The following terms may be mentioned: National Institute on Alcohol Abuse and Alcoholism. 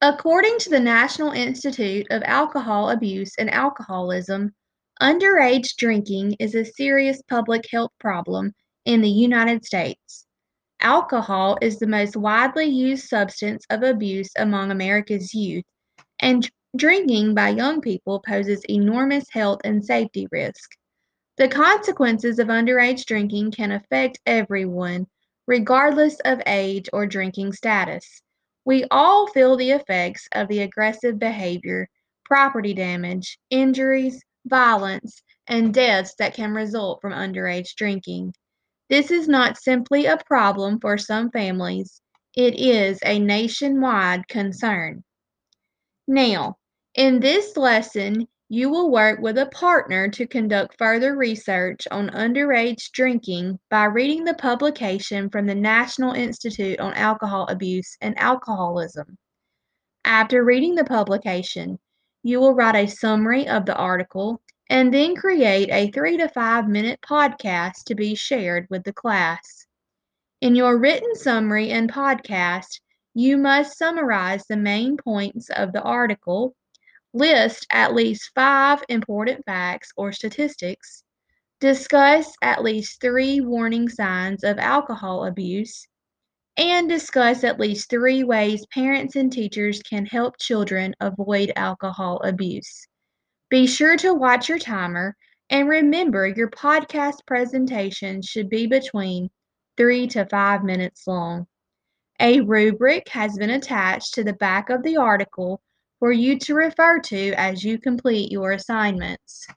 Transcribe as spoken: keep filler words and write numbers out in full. According to the National Institute on Alcohol Abuse and Alcoholism, underage drinking is a serious public health problem in the United States. Alcohol is the most widely used substance of abuse among America's youth, and drinking by young people poses enormous health and safety risk. The consequences of underage drinking can affect everyone, regardless of age or drinking status. We all feel the effects of the aggressive behavior, property damage, injuries, violence, and deaths that can result from underage drinking. This is not simply a problem for some families. It is a nationwide concern. Now, in this lesson, you will work with a partner to conduct further research on underage drinking by reading the publication from the National Institute on Alcohol Abuse and Alcoholism. After reading the publication, you will write a summary of the article and then create a three to five minute podcast to be shared with the class. In your written summary and podcast, you must summarize the main points of the article, list at least five important facts or statistics, discuss at least three warning signs of alcohol abuse, and discuss at least three ways parents and teachers can help children avoid alcohol abuse. Be sure to watch your timer, and remember your podcast presentation should be between three to five minutes long. A rubric has been attached to the back of the article for you to refer to as you complete your assignments.